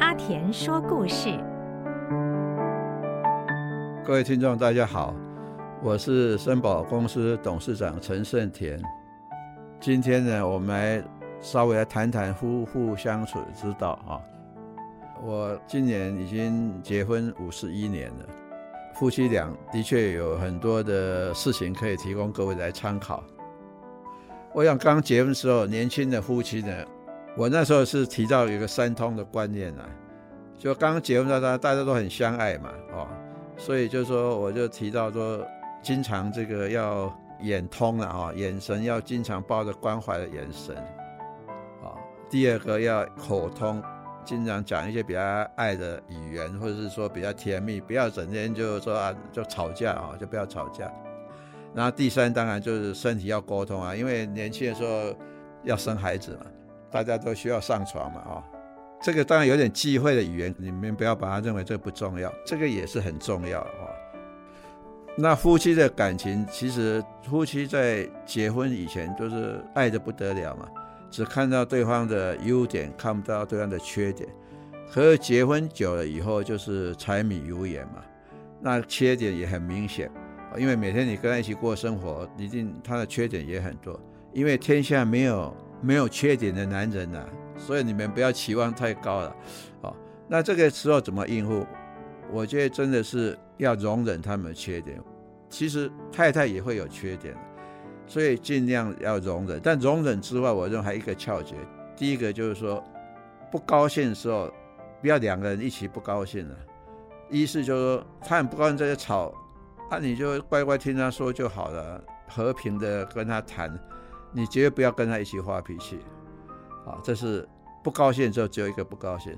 阿田说故事。各位听众大家好，我是森宝公司董事长陈胜田。今天呢，我们来稍微来谈谈夫妇相处之道啊。我今年已经结婚51年了，夫妻俩的确有很多的事情可以提供各位来参考。我想刚结婚的时候，年轻的夫妻呢，我那时候是提到一个三通的观念啊，就刚结婚的时候大家都很相爱嘛，所以就说我就提到说，经常这个要眼通了眼神要经常抱着关怀的眼神第二个要口通，经常讲一些比较爱的语言，或者是说比较甜蜜，不要整天就说就吵架就不要吵架。然后第三当然就是身体要沟通因为年轻的时候要生孩子嘛，大家都需要上床嘛这个当然有点忌讳的语言，你们不要把它认为这不重要，这个也是很重要那夫妻的感情，其实夫妻在结婚以前都是爱得不得了嘛，只看到对方的优点，看不到对方的缺点。可是结婚久了以后就是柴米油盐嘛，那缺点也很明显，因为每天你跟他一起过生活，一定他的缺点也很多，因为天下没有缺点的男人啊，所以你们不要期望太高了那这个时候怎么应付？我觉得真的是要容忍他们的缺点，其实太太也会有缺点，所以尽量要容忍。但容忍之外，我认为还有一个窍诀，第一个就是说，不高兴的时候不要两个人一起不高兴了意思就是说他很不高兴在这吵你就乖乖听他说就好了，和平的跟他谈，你绝对不要跟他一起发脾气这是不高兴的时候只有一个不高兴。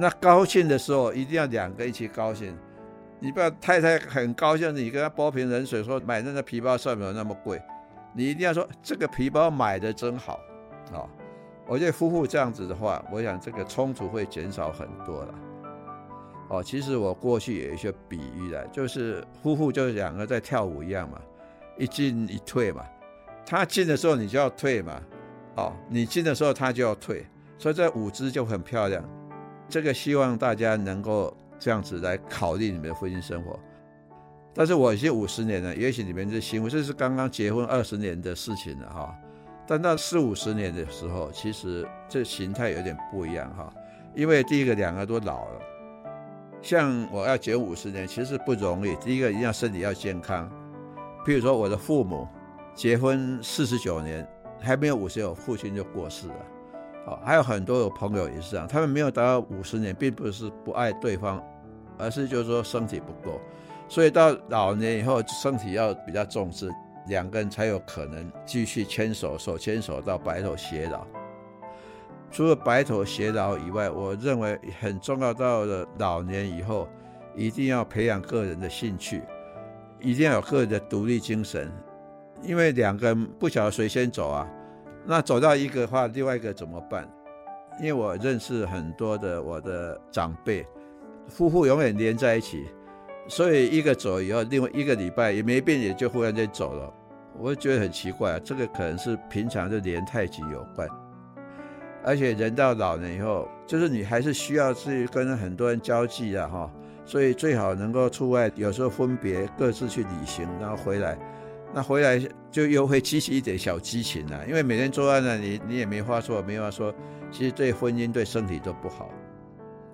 那高兴的时候一定要两个一起高兴，你不要太太很高兴你跟他泼瓶冷水说买那个皮包算没有那么贵，你一定要说这个皮包买的真好我觉得夫妇这样子的话，我想这个冲突会减少很多了其实我过去有一些比喻来，就是夫妇就两个在跳舞一样嘛，一进一退嘛，他进的时候你就要退嘛你进的时候他就要退，所以这舞姿就很漂亮。这个希望大家能够这样子来考虑你们的婚姻生活。但是我已经50年了，也许你们是新婚，这是刚刚结婚20年的事情了但到40-50年的时候，其实这形态有点不一样因为第一个两个都老了，像我要结婚50年其实不容易。第一个一定要身体要健康，譬如说我的父母结婚49年还没有50，我父亲就过世了还有很多有朋友也是这样，他们没有达到50年并不是不爱对方，而是就是说身体不够，所以到老年以后身体要比较重视，两个人才有可能继续牵手手牵手到白头偕老。除了白头偕老以外，我认为很重要，到了老年以后一定要培养个人的兴趣，一定要有个人的独立精神，因为两个人不晓得谁先走那走到一个的话另外一个怎么办？因为我认识很多的我的长辈，夫妇永远连在一起，所以一个走以后另外一个礼拜也没变，也就忽然间走了，我觉得很奇怪这个可能是平常就连太极有关。而且人到老年以后，就是你还是需要去跟很多人交际所以最好能够出外，有时候分别各自去旅行，然后回来，那回来就又会激起一点小激情因为每天做爱你也没话说没话说，其实对婚姻对身体都不好。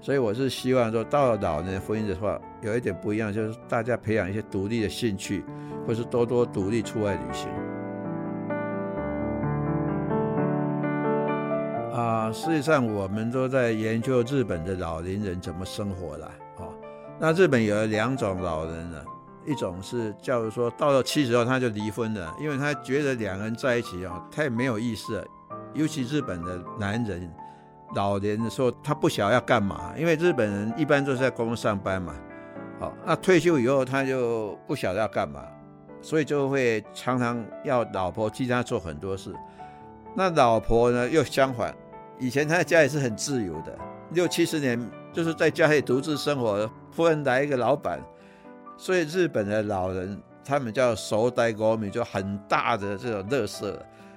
所以我是希望说，到了老年婚姻的话有一点不一样，就是大家培养一些独立的兴趣，或是多多独立出外旅行事实上我们都在研究日本的老年人怎么生活了那日本有2种老人了一种是叫做说到了70后他就离婚了，因为他觉得两个人在一起太没有意思了。尤其日本的男人老年的时候他不晓得要干嘛，因为日本人一般都是在公司上班嘛那退休以后他就不晓得要干嘛，所以就会常常要老婆替他做很多事。那老婆呢又相反，以前他在家里是很自由的，60-70年就是在家里独自生活，忽然来一个老板，所以日本的老人他们叫手袋国民，就很大的这种垃圾，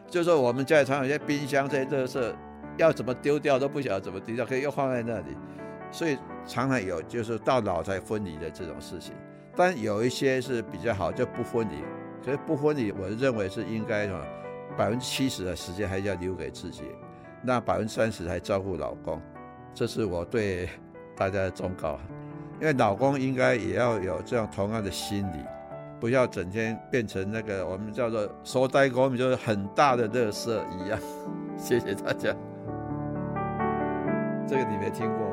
就是说我们家里常有些冰箱这些垃圾，要怎么丢掉都不晓得怎么丢掉，可以又放在那里，所以常常有就是到老才分离的这种事情。但有一些是比较好，就不分离。所以不分离，我认为是应该70%的时间还要留给自己，那30%还照顾老公，这是我对大家的忠告。因为老公应该也要有这样同样的心理，不要整天变成那个我们叫做收呆工，就是很大的垃圾一样。谢谢大家，这个你没听过。